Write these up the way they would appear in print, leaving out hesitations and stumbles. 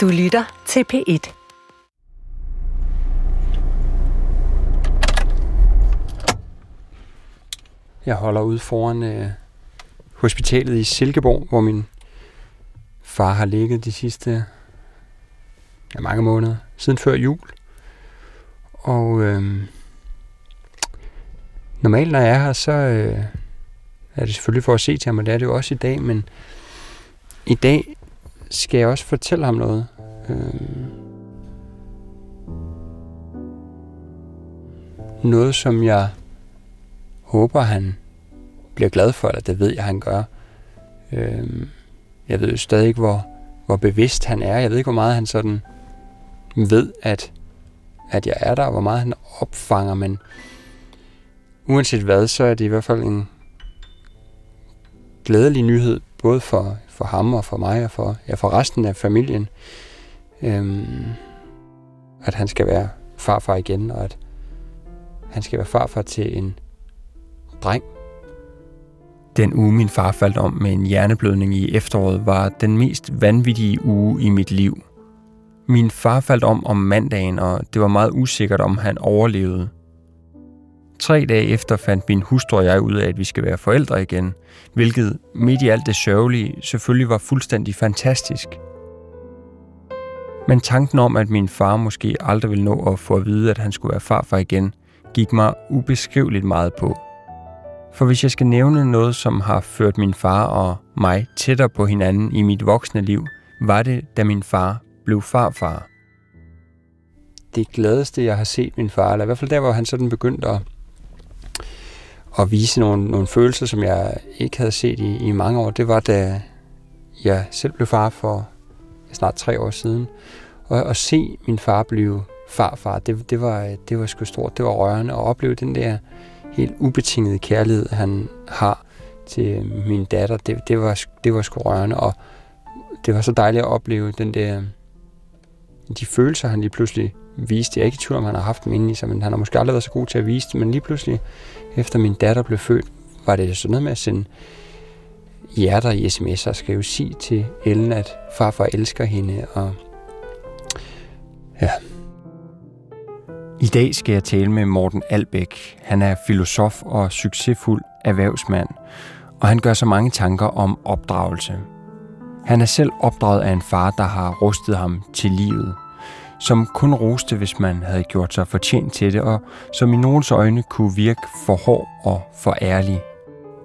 Du lytter til P1. Jeg holder ude foran hospitalet i Silkeborg, hvor min far har ligget de sidste mange måneder, siden før jul. Og normalt, når jeg er her, så er det selvfølgelig for at se til ham, og det er det jo også i dag, men i dag skal jeg også fortælle ham noget. Noget, som jeg håber, han bliver glad for, eller det ved jeg, han gør. Jeg ved jo stadig ikke, hvor bevidst han er. Jeg ved ikke, hvor meget han sådan ved, at jeg er der, og hvor meget han opfanger, men uanset hvad, så er det i hvert fald en glædelig nyhed, både for ham og for mig og for resten af familien, at han skal være farfar igen, og at han skal være farfar til en dreng. Den uge, min far faldt om med en hjerneblødning i efteråret, var den mest vanvittige uge i mit liv. Min far faldt om mandagen, og det var meget usikkert, om han overlevede. 3 dage efter fandt min hustru og jeg ud af, at vi skal være forældre igen, hvilket midt i alt det sørgelige selvfølgelig var fuldstændig fantastisk. Men tanken om, at min far måske aldrig ville nå at få at vide, at han skulle være farfar igen, gik mig ubeskriveligt meget på. For hvis jeg skal nævne noget, som har ført min far og mig tættere på hinanden i mit voksne liv, var det, da min far blev farfar. Det gladeste, jeg har set min far, eller i hvert fald der, hvor han sådan begyndte at vise nogle følelser, som jeg ikke havde set i mange år, det var, da jeg selv blev far for snart 3 år siden. Og at se min far blive farfar, det var sgu stort, det var rørende. At opleve den der helt ubetingede kærlighed, han har til min datter, det var sgu rørende. Og det var så dejligt at opleve de følelser, han lige pludselig viste. Jeg er ikke i tvivl om, han har haft dem inde i sig, men han har måske aldrig været så god til at vise det. Men lige pludselig, efter min datter blev født, var det sådan noget med at sende hjerter i sms'er og skrive sig til Ellen, at farfar elsker hende. Og ja. I dag skal jeg tale med Morten Albæk. Han er filosof og succesfuld erhvervsmand, og han gør så mange tanker om opdragelse. Han er selv opdraget af en far, der har rustet ham til livet, som kun roste, hvis man havde gjort sig fortjent til det, og som i nogens øjne kunne virke for hård og for ærlig.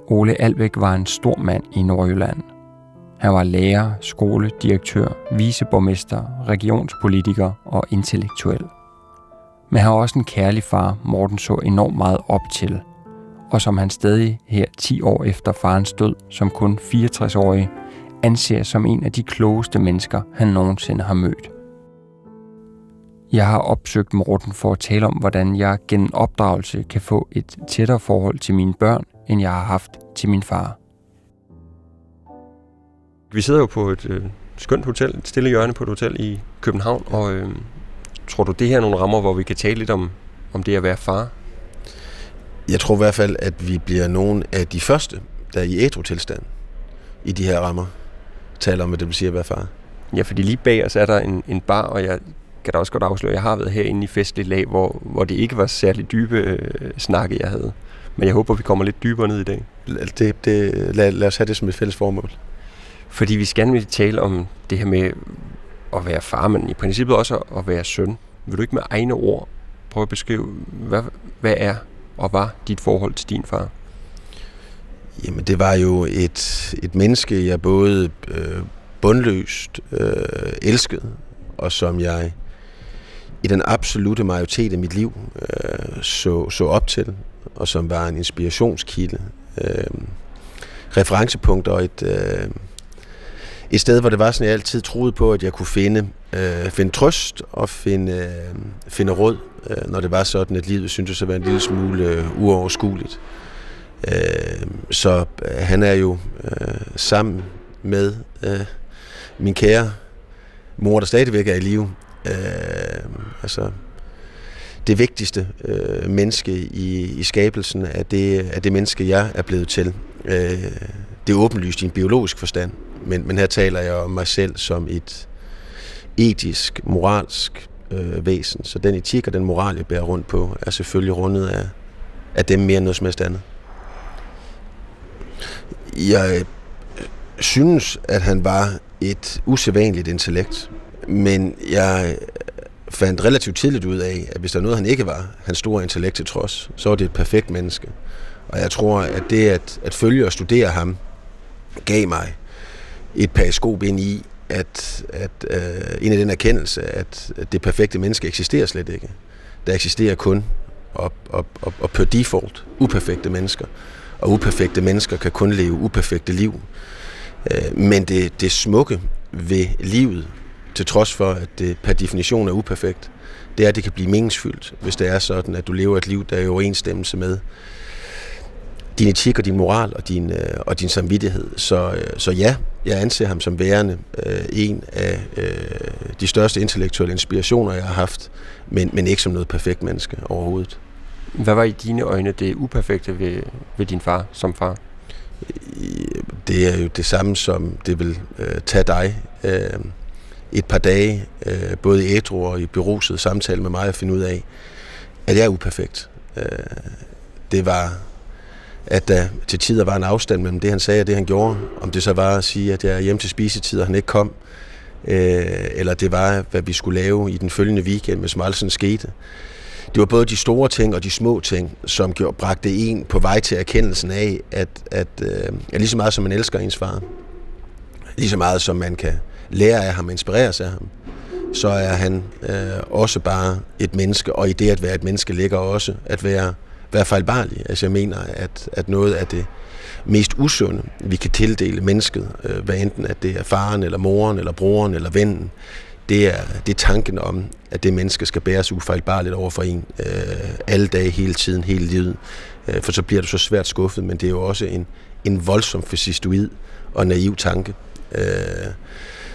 Ole Albæk var en stor mand i Nordjylland. Han var lærer, skoledirektør, viceborgmester, regionspolitiker og intellektuel. Men han var også en kærlig far, Morten så enormt meget op til, og som han stadig her 10 år efter farens død, som kun 64-årig, anser som en af de klogeste mennesker, han nogensinde har mødt. Jeg har opsøgt Morten for at tale om, hvordan jeg gennem opdragelse kan få et tættere forhold til mine børn, end jeg har haft til min far. Vi sidder jo på et skønt hotel, et stille hjørne på et hotel i København, og tror du, det her er nogle rammer, hvor vi kan tale lidt om det at være far? Jeg tror i hvert fald, at vi bliver nogle af de første, der i ædru-tilstand i de her rammer taler om, hvad det vil sige at være far. Ja, fordi lige bag os er der en bar, og jeg kan da også godt afsløre, jeg har været herinde i festligt lag, hvor det ikke var særlig dybe snakke, jeg havde. Men jeg håber, vi kommer lidt dybere ned i dag. Lad os have det som et fælles formål. Fordi vi skal nemlig tale om det her med at være far, men i princippet også at være søn. Vil du ikke med egne ord prøve at beskrive, hvad er og var dit forhold til din far? Jamen, det var jo et menneske, jeg både bundløst elskede, og som jeg i den absolute majoritet af mit liv så op til, og som var en inspirationskilde, referencepunkt og et sted, hvor det var sådan, jeg altid troede på, at jeg kunne finde trøst og finde råd, når det var sådan, at livet syntes at være en lille smule uoverskueligt. Så han er jo sammen med min kære mor, der stadigvæk er i live. Altså det vigtigste menneske i skabelsen af det menneske, jeg er blevet til. Det er åbenlyst i en biologisk forstand, men her taler jeg om mig selv som et etisk, moralsk væsen. Så den etik og den moral, jeg bærer rundt på, er selvfølgelig rundet af dem mere end noget som helst andet. Jeg synes, at han var et usædvanligt intellekt, men jeg fandt relativt tidligt ud af, at hvis der er noget, han ikke var, hans store intellekt til trods, så var det et perfekt menneske. Og jeg tror, at det at følge og studere ham, gav mig et periskop ind i, at en af den erkendelse, at det perfekte menneske eksisterer slet ikke. Der eksisterer kun og per default uperfekte mennesker. Og uperfekte mennesker kan kun leve uperfekte liv. Men det smukke ved livet, til trods for, at det per definition er uperfekt, det er, at det kan blive meningsfyldt, hvis det er sådan, at du lever et liv, der er i overensstemmelse med din etik og din moral og din samvittighed. Så ja, jeg anser ham som værende en af de største intellektuelle inspirationer, jeg har haft, men ikke som noget perfekt menneske overhovedet. Hvad var i dine øjne det uperfekte ved din far som far? Det er jo det samme som det vil tage dig et par dage, både i ædru og i beruset samtale med mig, at finde ud af, at jeg er uperfekt. Det var, at der til tider var en afstand mellem det, han sagde og det, han gjorde. Om det så var at sige, at jeg er hjemme til spisetid, og han ikke kom, eller det var, hvad vi skulle lave i den følgende weekend, hvis meget sådan skete. Det var både de store ting og de små ting, som bragte en på vej til erkendelsen af, at lige så meget som man elsker ens far, lige så meget som man kan lære af ham, inspireres af ham, så er han også bare et menneske, og i det at være et menneske ligger også at være fejlbarlig. Altså jeg mener, at noget af det mest usunde, vi kan tildele mennesket, hvad enten at det er faren, eller moren, eller broren, eller vennen, det er tanken om, at det menneske skal bæres ufejlbarligt over for en alle dage, hele tiden, hele livet. For så bliver du så svært skuffet, men det er jo også en voldsom fascistoid og naiv tanke.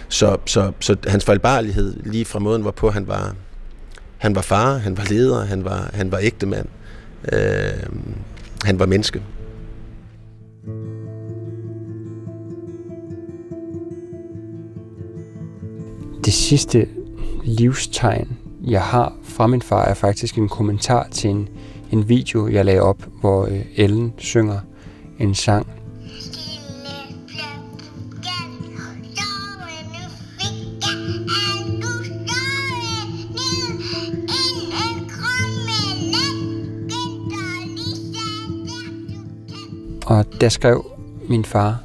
Så hans fejlbarlighed, lige fra måden, hvorpå han var far, han var leder, han var ægte mand, han var menneske. Det sidste livstegn, jeg har fra min far, er faktisk en kommentar til en video, jeg lagde op, hvor Ellen synger en sang. Og der skrev min far,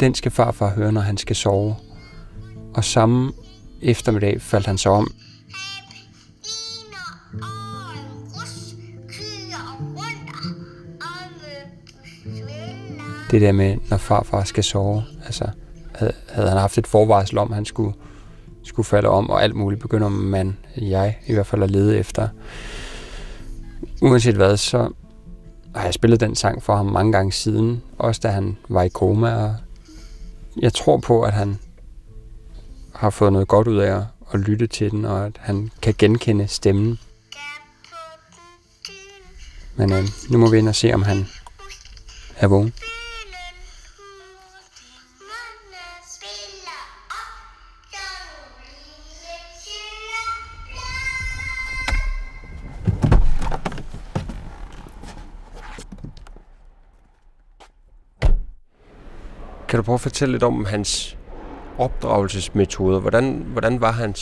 den skal farfar høre, når han skal sove. Og samme eftermiddag faldt han så om. Det der med, når farfar skal sove, altså havde han haft et forvarsel om, han skulle falde om, og alt muligt begynder jeg i hvert fald at lede efter. Uanset hvad, så har jeg spillet den sang for ham mange gange siden, også da han var i koma, og jeg tror på, at han har fået noget godt ud af at lytte til den, og at han kan genkende stemmen. Men nu må vi ind og se, om han er vågen. Kan du prøve at fortælle lidt om hans opdragelsesmetoder? Hvordan var han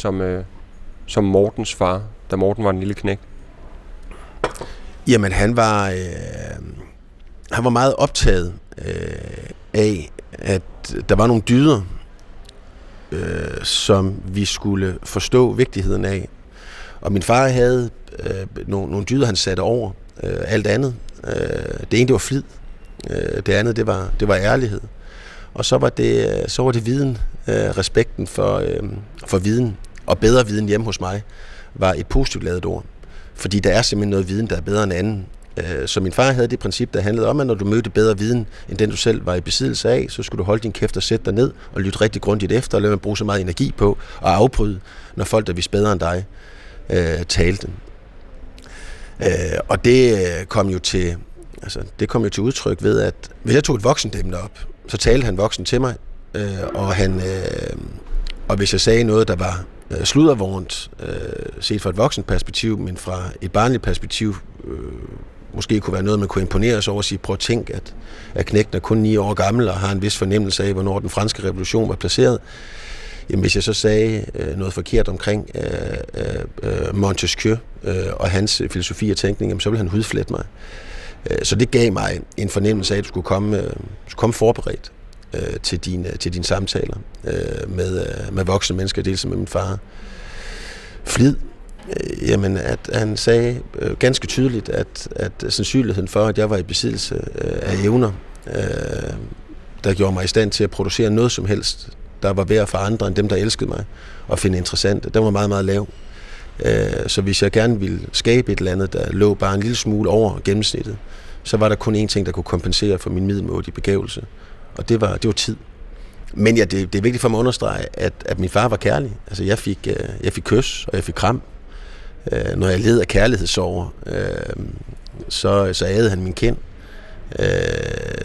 som Mortens far, da Morten var en lille knægt? Jamen, han var meget optaget af, at der var nogle dyder, som vi skulle forstå vigtigheden af. Og min far havde nogle dyder, han satte over alt andet. Det ene, det var flid. Det andet, det var ærlighed. Og så var det viden, respekten for viden, og bedre viden hjemme hos mig, var et positivt ladet ord. Fordi der er simpelthen noget viden, der er bedre end anden. Så min far havde det princip, der handlede om, at når du mødte bedre viden, end den du selv var i besiddelse af, så skulle du holde din kæft og sætte dig ned, og lytte rigtig grundigt efter, og lade mig bruge så meget energi på at afbryde, når folk, der vidste bedre end dig, talte. Og det kom jo til udtryk ved, at hvis jeg tog et voksendemne op, så talte han voksen til mig, og han Og hvis jeg sagde noget, der var sluddervorent, set fra et voksent perspektiv, men fra et barnligt perspektiv, måske kunne være noget, man kunne imponere sig over og sige, prøv at tænke, at knægten er kun 9 år gammel og har en vis fornemmelse af, hvornår den franske revolution var placeret. Jamen, hvis jeg så sagde noget forkert omkring Montesquieu og hans filosofi og tænkning, jamen, så ville han hudflette mig. Så det gav mig en fornemmelse af, at du skulle komme forberedt til dine samtaler med voksne mennesker, dels med min far. Flid. Jamen, at han sagde ganske tydeligt, at sandsynligheden for, at jeg var i besiddelse af evner, der gjorde mig i stand til at producere noget som helst, der var værd for andre end dem, der elskede mig og finde interessant, den var meget, meget lav. Så hvis jeg gerne ville skabe et eller andet, der lå bare en lille smule over gennemsnittet, så var der kun én ting, der kunne kompensere for min middelmådige begævelse, og det var tid. Men ja, det er vigtigt for mig at understrege, at min far var kærlig. Altså, jeg fik kys, og jeg fik kram. Når jeg led af kærlighedssorger, så ædede han min kind.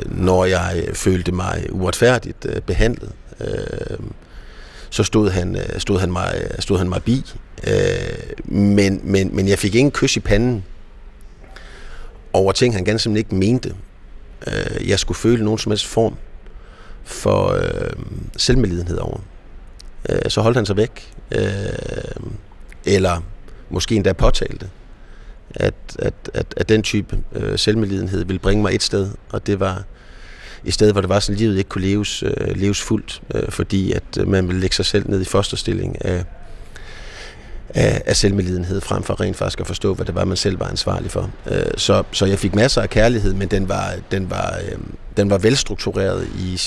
Når jeg følte mig uretfærdigt behandlet, så stod han mig bi. Men jeg fik ingen kys i panden over ting, han ganske simpelthen ikke mente. Jeg skulle føle nogen som helst form for selvmedlidenhed over. Så holdt han sig væk. Eller måske endda påtalte, at den type selvmedlidenhed ville bringe mig et sted, og det var et sted, hvor det var sådan, at livet ikke kunne leves fuldt, fordi at man ville lægge sig selv ned i fosterstilling af selvmedlidenhed, frem for rent faktisk at forstå, hvad det var, man selv var ansvarlig for. Så jeg fik masser af kærlighed, men den var velstruktureret i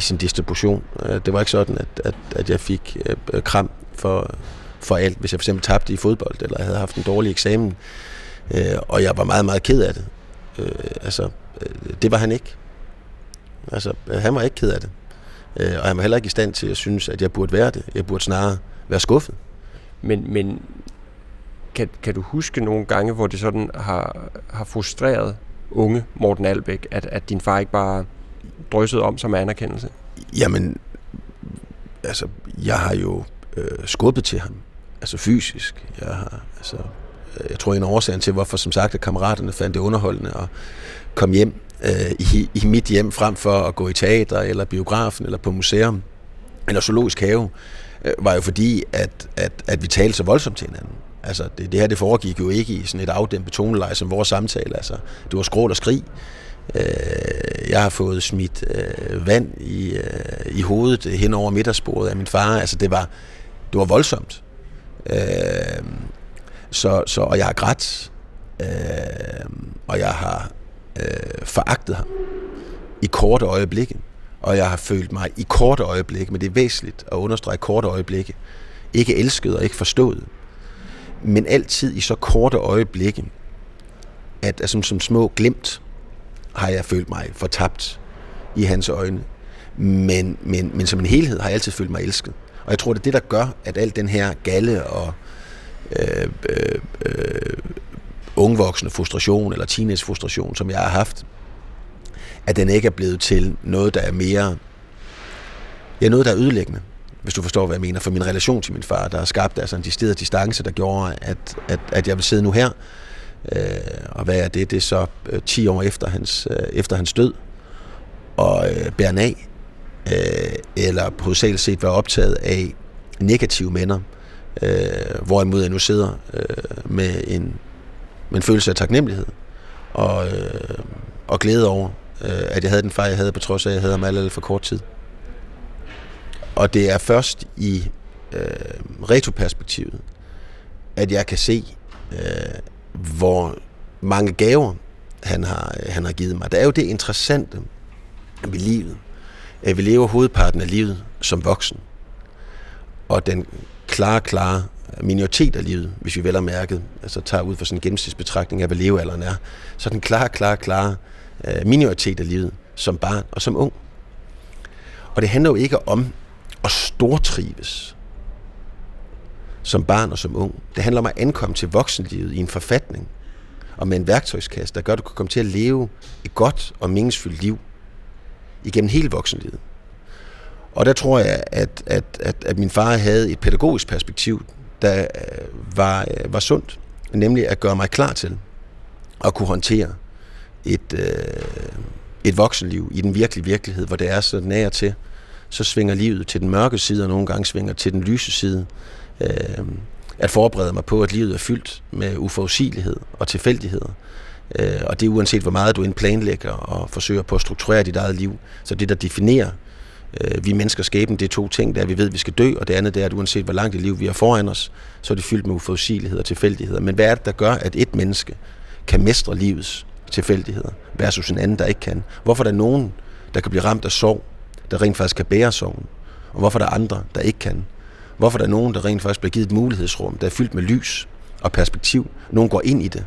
sin distribution. Det var ikke sådan, at jeg fik kram for alt, hvis jeg for eksempel tabte i fodbold, eller havde haft en dårlig eksamen, og jeg var meget, meget ked af det. Det var han ikke. Altså, han var ikke ked af det. Og han var heller ikke i stand til at synes, at jeg burde være det. Jeg burde snarere være skuffet. Men kan du huske nogle gange, hvor det sådan har frustreret unge Morten Albæk, at din far ikke bare dryssede om sig med anerkendelse? Jamen, altså, jeg har jo skubbet til ham, altså fysisk. Jeg tror, en årsagen til, hvorfor som sagt, at kammeraterne fandt det underholdende at komme hjem i mit hjem, frem for at gå i teater, eller biografen, eller på museum, eller zoologisk have, var jo fordi, at vi talte så voldsomt til hinanden. Altså, det her, det foregik jo ikke i sådan et afdæmpet toneleje som vores samtale. Altså, det var skrål og skrig. Jeg har fået smidt vand i hovedet hen over middagsbordet af min far. Altså, det var voldsomt. Og jeg har grædt, og jeg har foragtet ham i korte øjeblikke. Og jeg har følt mig i korte øjeblikke, men det er væsentligt at understrege korte øjeblikke. Ikke elsket og ikke forstået, men altid i så korte øjeblikke, at altså, som små glimt har jeg følt mig fortabt i hans øjne. Men som en helhed har jeg altid følt mig elsket. Og jeg tror, det er det, der gør, at al den her galde og ungvoksende frustration, eller teenage frustration, som jeg har haft, at den ikke er blevet til noget, der er mere... Ja, noget, der er ødelæggende, hvis du forstår, hvad jeg mener, for min relation til min far, der har skabt altså en decideret distance, der gjorde, at jeg vil sidde nu her. Og hvad er det? Det er så 10 år efter hans død, og bærer den af, eller hovedsageligt set være optaget af negative minder, hvorimod jeg nu sidder med en følelse af taknemmelighed og glæde over, at jeg havde den far, jeg havde, på trods af, at jeg havde ham alt for kort tid. Og det er først i retroperspektivet, at jeg kan se, hvor mange gaver han har givet mig. Der er jo det interessante ved livet, at vi lever hovedparten af livet som voksen. Og den klare minoritet af livet, hvis vi vel har mærket, altså tager ud fra sådan en gennemsnitsbetragtning af, hvad levealderen er, så den klare minoritet af livet som barn og som ung. Og det handler jo ikke om at stortrives som barn og som ung. Det handler om at ankomme til voksenlivet i en forfatning og med en værktøjskasse, der gør, at du kan komme til at leve et godt og meningsfyldt liv igennem hele voksenlivet. Og der tror jeg, at min far havde et pædagogisk perspektiv, der var sundt, nemlig at gøre mig klar til at kunne håndtere et voksenliv i den virkelige virkelighed, hvor det er så nær til, så svinger livet til den mørke side, og nogle gange svinger til den lyse side. At forberede mig på, at livet er fyldt med uforudsigelighed og tilfældigheder. Og det er uanset, hvor meget du end planlægger og forsøger på at strukturere dit eget liv. Så det, der definerer vi menneskers skæbne, det er to ting. Det er, at vi ved, at vi skal dø, og det andet er, at uanset, hvor langt et liv vi har foran os, så er det fyldt med uforudsigelighed og tilfældigheder. Men hvad er det, der gør, at et menneske kan mestre livets tilfældigheder versus en anden, der ikke kan? Hvorfor er der nogen, der kan blive ramt af sorg, der rent faktisk kan bære sorgen? Og hvorfor er der andre, der ikke kan? Hvorfor er der nogen, der rent faktisk bliver givet et mulighedsrum, der er fyldt med lys og perspektiv? Nogen går ind i det,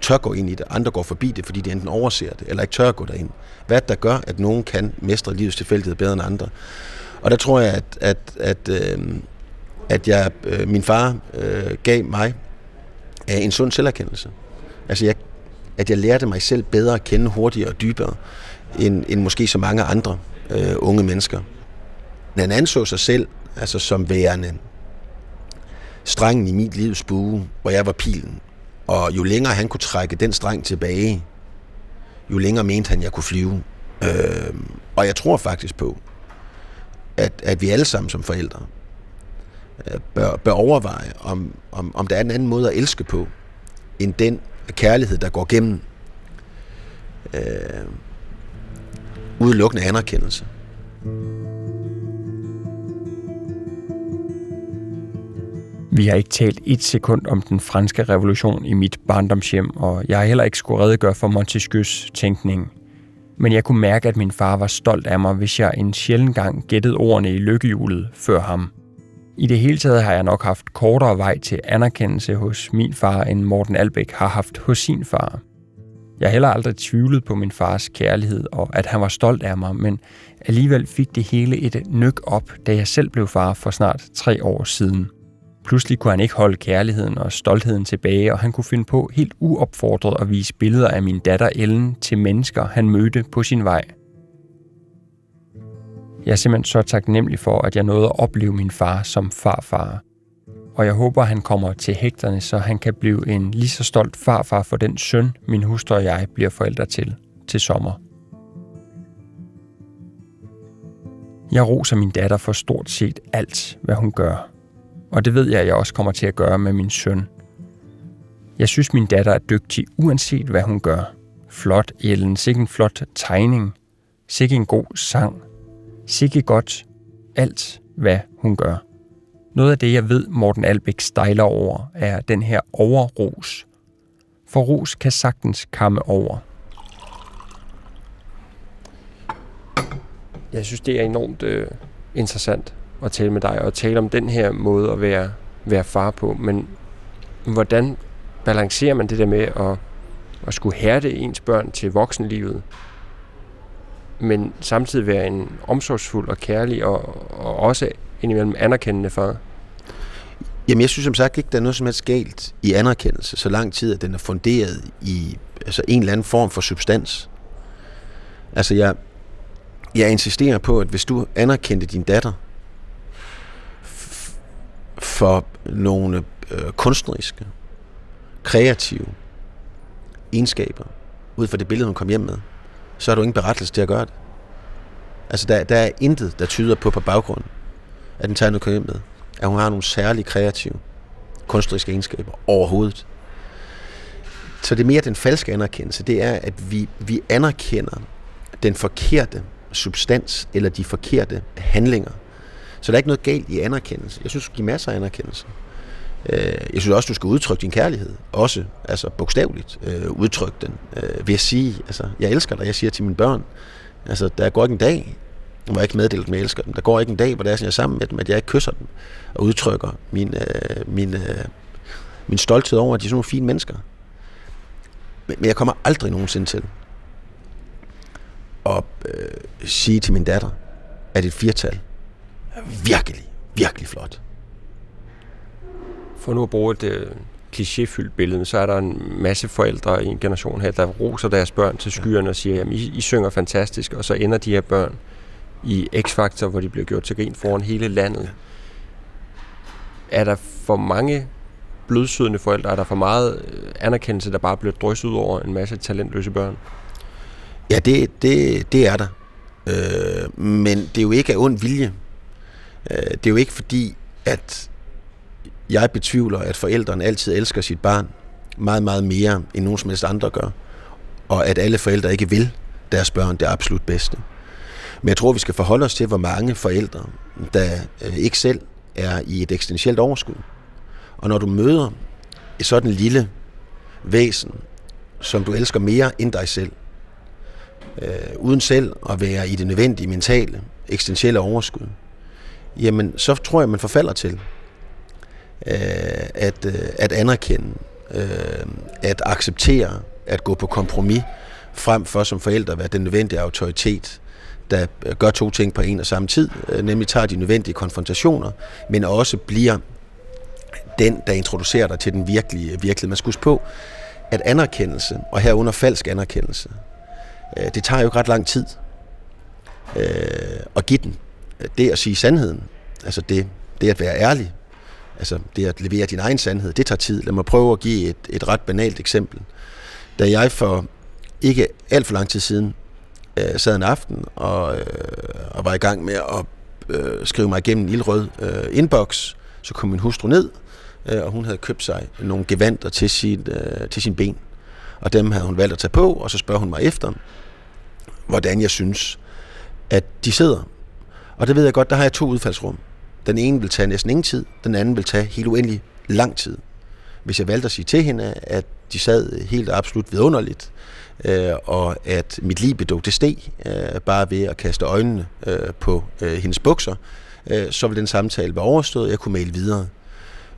tør gå ind i det, andre går forbi det, fordi de enten overser det, eller ikke tør gå derind. Hvad der gør, at nogen kan mestre livets tilfældighed bedre end andre? Og der tror jeg, at min far gav mig en sund selverkendelse. Altså, at jeg lærte mig selv bedre at kende hurtigere og dybere, end måske så mange andre unge mennesker. Men han anså sig selv altså som værende strengen i mit livs bue, hvor jeg var pilen. Og jo længere han kunne trække den streng tilbage, jo længere mente han, jeg kunne flyve. Og jeg tror faktisk på, at vi alle sammen som forældre bør overveje, om der er en anden måde at elske på, end den kærlighed, der går gennem udelukkende anerkendelse. Vi har ikke talt et sekund om den franske revolution i mit barndomshjem, og jeg har heller ikke skulle redegøre for Montesquieus tænkning. Men jeg kunne mærke, at min far var stolt af mig, hvis jeg en sjælden gang gættede ordene i lykkehjulet før ham. I det hele taget har jeg nok haft kortere vej til anerkendelse hos min far, end Morten Albæk har haft hos sin far. Jeg har heller aldrig tvivlet på min fars kærlighed og at han var stolt af mig, men alligevel fik det hele et nøk op, da jeg selv blev far for snart 3 år siden. Pludselig kunne han ikke holde kærligheden og stoltheden tilbage, og han kunne finde på helt uopfordret at vise billeder af min datter Ellen til mennesker, han mødte på sin vej. Jeg er simpelthen så taknemmelig for, at jeg nåede at opleve min far som farfar. Og jeg håber, han kommer til hægterne, så han kan blive en lige så stolt farfar for den søn, min hustru og jeg bliver forældre til sommer. Jeg roser min datter for stort set alt, hvad hun gør. Og det ved jeg, at jeg også kommer til at gøre med min søn. Jeg synes, min datter er dygtig, uanset hvad hun gør. Flot Ellen, sikke en flot tegning, sikke en god sang, sikke godt alt, hvad hun gør. Noget af det, jeg ved, Morten Albæk stejler over, er den her overros. For ros kan sagtens kamme over. Jeg synes, det er enormt interessant at tale med dig, og tale om den her måde at være far på, men hvordan balancerer man det der med at skulle hærde ens børn til voksenlivet, men samtidig være en omsorgsfuld og kærlig og også indimellem anerkendende far? Jamen, jeg synes som sagt ikke, der er noget som helst galt i anerkendelse, så lang tid, at den er funderet i altså en eller anden form for substans. Altså, jeg insisterer på, at hvis du anerkendte din datter for nogle kunstneriske, kreative egenskaber, ud fra det billede, hun kom hjem med, så har du ingen berettelse til at gøre det. Altså, der er intet, der tyder på baggrunden, at den tager noget kom hjem med, at hun har nogle særlige kreative, kunstneriske egenskaber overhovedet. Så det er mere den falske anerkendelse, det er, at vi anerkender den forkerte substans, eller de forkerte handlinger. Så der er ikke noget galt i anerkendelse. Jeg synes, du skal give masser af anerkendelse. Jeg synes også, du skal udtrykke din kærlighed. Også, altså bogstaveligt, udtrykke den. Ved at sige, altså, jeg elsker dig. Jeg siger til mine børn, altså, der går ikke en dag, hvor jeg ikke meddeler dem, jeg elsker dem. Der går ikke en dag, hvor der er sådan, jeg er sammen med dem, at jeg ikke kysser dem. Og udtrykker min stolthed over, at de er sådan nogle fine mennesker. Men jeg kommer aldrig nogensinde til at sige til min datter, at et 4-tal virkelig, virkelig flot. For nu at bruge et klichéfyldt billede, så er der en masse forældre i en generation her, der roser deres børn til skyerne og siger, jamen I synger fantastisk, og så ender de her børn i X-faktor, hvor de blev gjort til grin foran hele landet. Er der for mange blødsødende forældre? Er der for meget anerkendelse, der bare bliver drysset ud over en masse talentløse børn? Ja, det er der. Men det er jo ikke af ond vilje. Det er jo ikke fordi, at jeg betvivler, at forældrene altid elsker sit barn meget, meget mere, end nogen som helst andre gør. Og at alle forældre ikke vil deres børn det absolut bedste. Men jeg tror, vi skal forholde os til, hvor mange forældre, der ikke selv er i et eksistentielt overskud. Og når du møder et sådan lille væsen, som du elsker mere end dig selv, uden selv at være i det nødvendige mentale, eksistentielle overskud, jamen så tror jeg, man forfalder til at anerkende, at acceptere, at gå på kompromis, frem for som forældre at være den nødvendige autoritet, der gør to ting på en og samme tid, nemlig tager de nødvendige konfrontationer, men også bliver den, der introducerer dig til den virkelige virkelighed. Man skal huske på, at anerkendelse, og herunder falsk anerkendelse, det tager jo ikke ret lang tid at give den. Det at sige sandheden, altså det at være ærlig, altså det at levere din egen sandhed, det tager tid. Lad mig prøve at give et ret banalt eksempel. Da jeg for ikke alt for lang tid siden sad en aften og var i gang med at skrive mig igennem en ildrød inbox, så kom min hustru ned, og hun havde købt sig nogle gevanter til sin ben. Og dem havde hun valgt at tage på, og så spørger hun mig efter, hvordan jeg synes, at de sidder. Og det ved jeg godt, der har jeg to udfaldsrum. Den ene vil tage næsten ingen tid, den anden vil tage helt uendelig lang tid. Hvis jeg valgte at sige til hende, at de sad helt absolut vidunderligt, og at mit libido det steg, bare ved at kaste øjnene på hendes bukser, så ville den samtale være overstået, og jeg kunne male videre.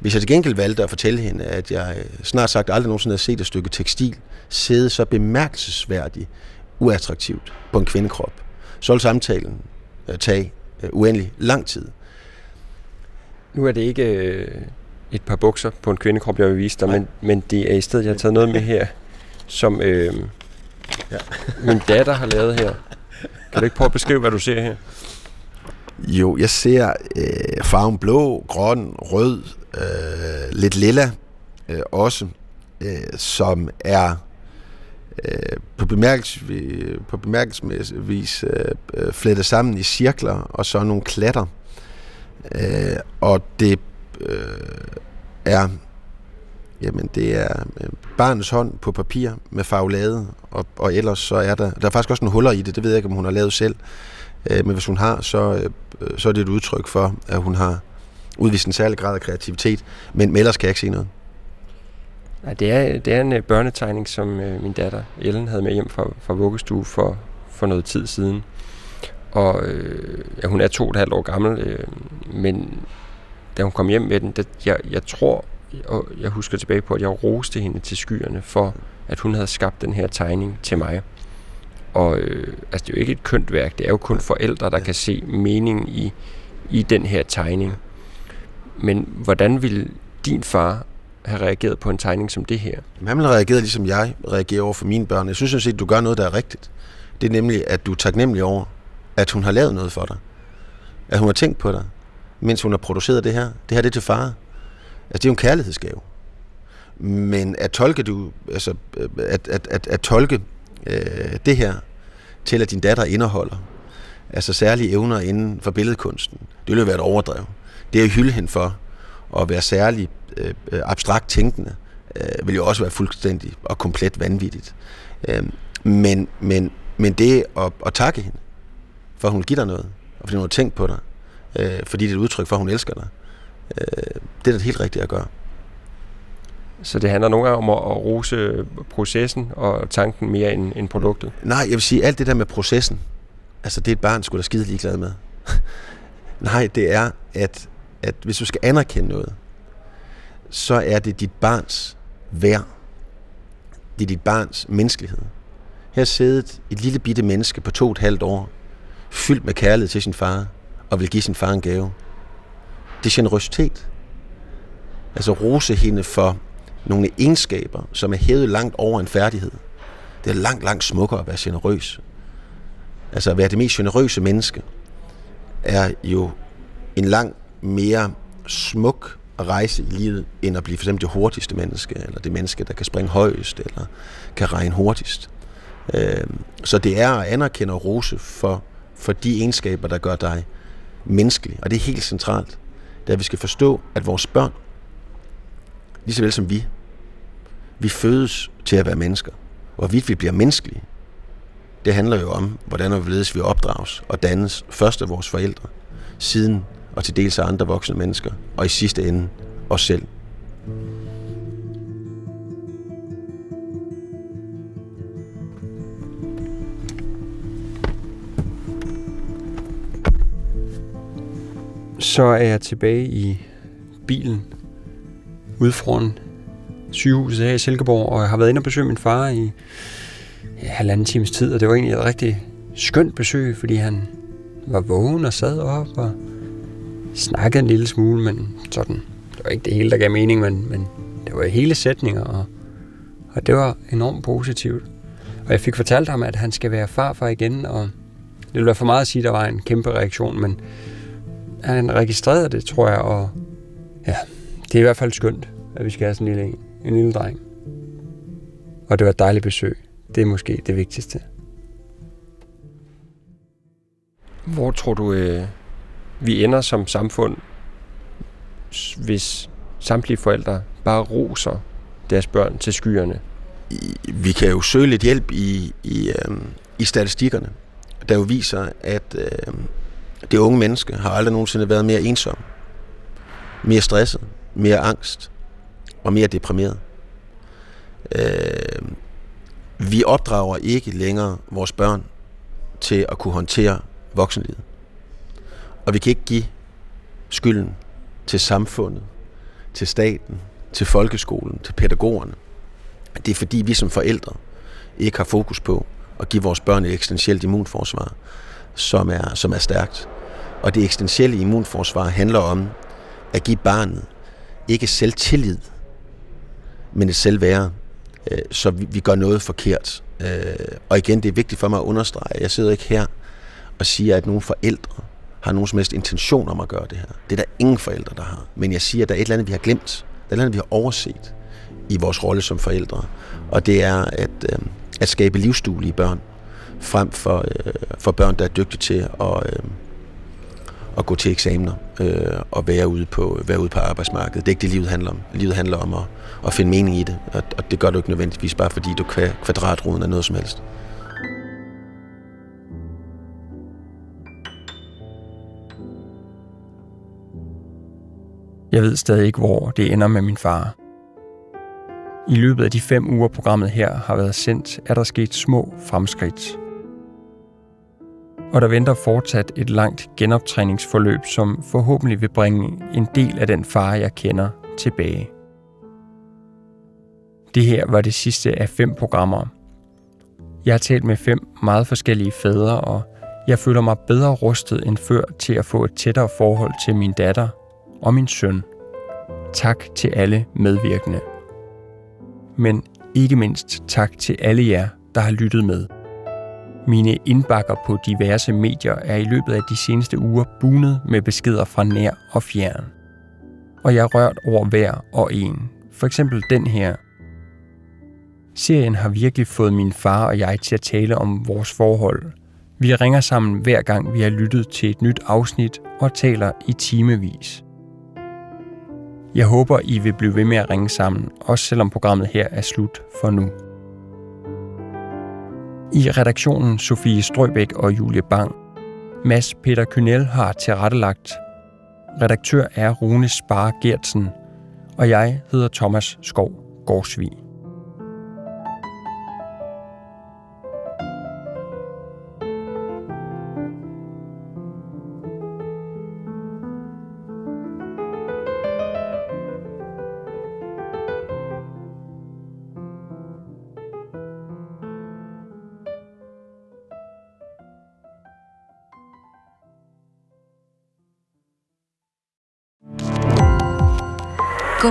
Hvis jeg til gengæld valgte at fortælle hende, at jeg snart sagt aldrig nogensinde havde set et stykke tekstil sidde så bemærkelsesværdigt uattraktivt på en kvindekrop, så ville samtalen tage uendelig lang tid. Nu er det ikke et par bukser på en kvindekrop, jeg vil vise dig, men det er i stedet, jeg har taget noget med her, som min datter har lavet her. Kan du ikke prøve at beskrive, hvad du ser her? Jo, jeg ser farven blå, grøn, rød, lidt lilla også, som er på bemærkelsesvis flettet sammen i cirkler og så nogle klatter. Og det er, jamen det er barnets hånd på papir med farvelade, og ellers så er der er faktisk også nogle huller i det. Det ved jeg ikke, om hun har lavet selv. Men hvis hun har, så er det et udtryk for, at hun har udvist en særlig grad af kreativitet. Men ellers kan jeg ikke se noget. Nej, det er en børnetegning, som min datter Ellen havde med hjem fra vuggestue for noget tid siden. Og ja, hun er 2,5 år gammel, men da hun kom hjem med den, jeg tror, og jeg husker tilbage på, at jeg roste hende til skyerne for, at hun havde skabt den her tegning til mig. Og altså, det er jo ikke et kønt værk, det er jo kun forældre, der kan se meningen i den her tegning. Men hvordan ville din far have reageret på en tegning som det her? Han ville reagere, ligesom jeg reagerer over for mine børn. Jeg synes sådan set, du gør noget, der er rigtigt. Det er nemlig, at du er taknemmelig over, at hun har lavet noget for dig. At hun har tænkt på dig, mens hun har produceret det her. Det her, det er til far. Altså, det er jo en kærlighedsgave. Men at tolke det her til, at din datter indeholder altså særlige evner inden for billedkunsten, det ville jo være et overdrev. Det at hylde hende for at være særlig abstrakt tænkende vil jo også være fuldstændig og komplet vanvittigt. Men det at takke hende for, at hun giver dig noget, og fordi hun har tænkt på dig, fordi det er et udtryk for, at hun elsker dig, det er det helt rigtigt at gøre. Så det handler nogle gange om at rose processen og tanken mere end produktet? Nej, jeg vil sige, alt det der med processen, altså det er et barn sgu da skide ligeglad med. Nej, det er, at hvis du skal anerkende noget, så er det dit barns værd. Det er dit barns menneskelighed. Her sidder et lille bitte menneske på 2,5 år, fyldt med kærlighed til sin far, og vil give sin far en gave. Det er generøsitet. Altså rose hende for nogle egenskaber, som er hævet langt over en færdighed. Det er langt, langt smukkere at være generøs. Altså at være det mest generøse menneske. er jo en langt mere smuk rejse i livet, end at blive for eksempel det hurtigste menneske, eller det menneske, der kan springe højest, eller kan regne hurtigst. Så det er at anerkende og rose for de egenskaber, der gør dig menneskelig. Og det er helt centralt, da vi skal forstå, at vores børn, lige så vel som vi fødes til at være mennesker. Og hvorvidt vi bliver menneskelige, det handler jo om, hvordan og hvorledes vi opdrages og dannes først af vores forældre, siden og til dels af andre voksne mennesker, og i sidste ende os selv. Så er jeg tilbage i bilen ude foran sygehuset her i Silkeborg, og jeg har været inde og besøge min far i halvanden times tid, og det var egentlig et rigtig skønt besøg, fordi han var vågen og sad op og snakkede en lille smule, men sådan, det var ikke det hele, der gav mening, men det var hele sætninger, og det var enormt positivt. Og jeg fik fortalt ham, at han skal være farfar igen, og det ville være for meget at sige, at der var en kæmpe reaktion, men han registrerede det, tror jeg, og ja, det er i hvert fald skønt, at vi skal have sådan en lille dreng. Og det var et dejligt besøg. Det er måske det vigtigste. Hvor tror du, vi ender som samfund, hvis samtlige forældre bare roser deres børn til skyerne? Vi kan jo søge lidt hjælp i statistikkerne, der jo viser, at det unge menneske har aldrig nogensinde været mere ensom, mere stresset, mere angst og mere deprimeret. Vi opdrager ikke længere vores børn til at kunne håndtere voksenlivet. Og vi kan ikke give skylden til samfundet, til staten, til folkeskolen, til pædagogerne. Det er fordi vi som forældre ikke har fokus på at give vores børn et eksistentielt immunforsvar, som er stærkt. Og det eksistentielle immunforsvar handler om at give barnet ikke selvtillid, men et selvværd, så vi gør noget forkert. Og igen, det er vigtigt for mig at understrege, jeg sidder ikke her og siger, at nogle forældre har nogen som helst intention om at gøre det her. Det er der ingen forældre, der har. Men jeg siger, at der er et eller andet, vi har glemt. Der er et eller andet, vi har overset i vores rolle som forældre. Og det er at skabe livsduelige børn, frem for børn, der er dygtige til at gå til eksamener og være ude på arbejdsmarkedet. Det er ikke det, livet handler om. Livet handler om at finde mening i det, og det gør du ikke nødvendigvis bare fordi du kvadratruden af noget som helst. Jeg ved stadig ikke, hvor det ender med min far. I løbet af de 5 uger, programmet her har været sendt, er der sket små fremskridt. Og der venter fortsat et langt genoptræningsforløb, som forhåbentlig vil bringe en del af den far, jeg kender, tilbage. Det her var det sidste af 5 programmer. Jeg har talt med 5 meget forskellige fædre, og jeg føler mig bedre rustet end før til at få et tættere forhold til min datter og min søn. Tak til alle medvirkende. Men ikke mindst tak til alle jer, der har lyttet med. Mine indbakker på diverse medier er i løbet af de seneste uger bunet med beskeder fra nær og fjern. Og jeg er rørt over hver og en. For eksempel den her. Serien har virkelig fået min far og jeg til at tale om vores forhold. Vi ringer sammen hver gang vi har lyttet til et nyt afsnit og taler i timevis. Jeg håber, I vil blive ved med at ringe sammen, også selvom programmet her er slut for nu. I redaktionen Sofie Strøbæk og Julie Bang. Mads Petter Kühnel har tilrettelagt. Redaktør er Rune Sparre Geertsen, og jeg hedder Thomas Skov-Gårdsvig. Gå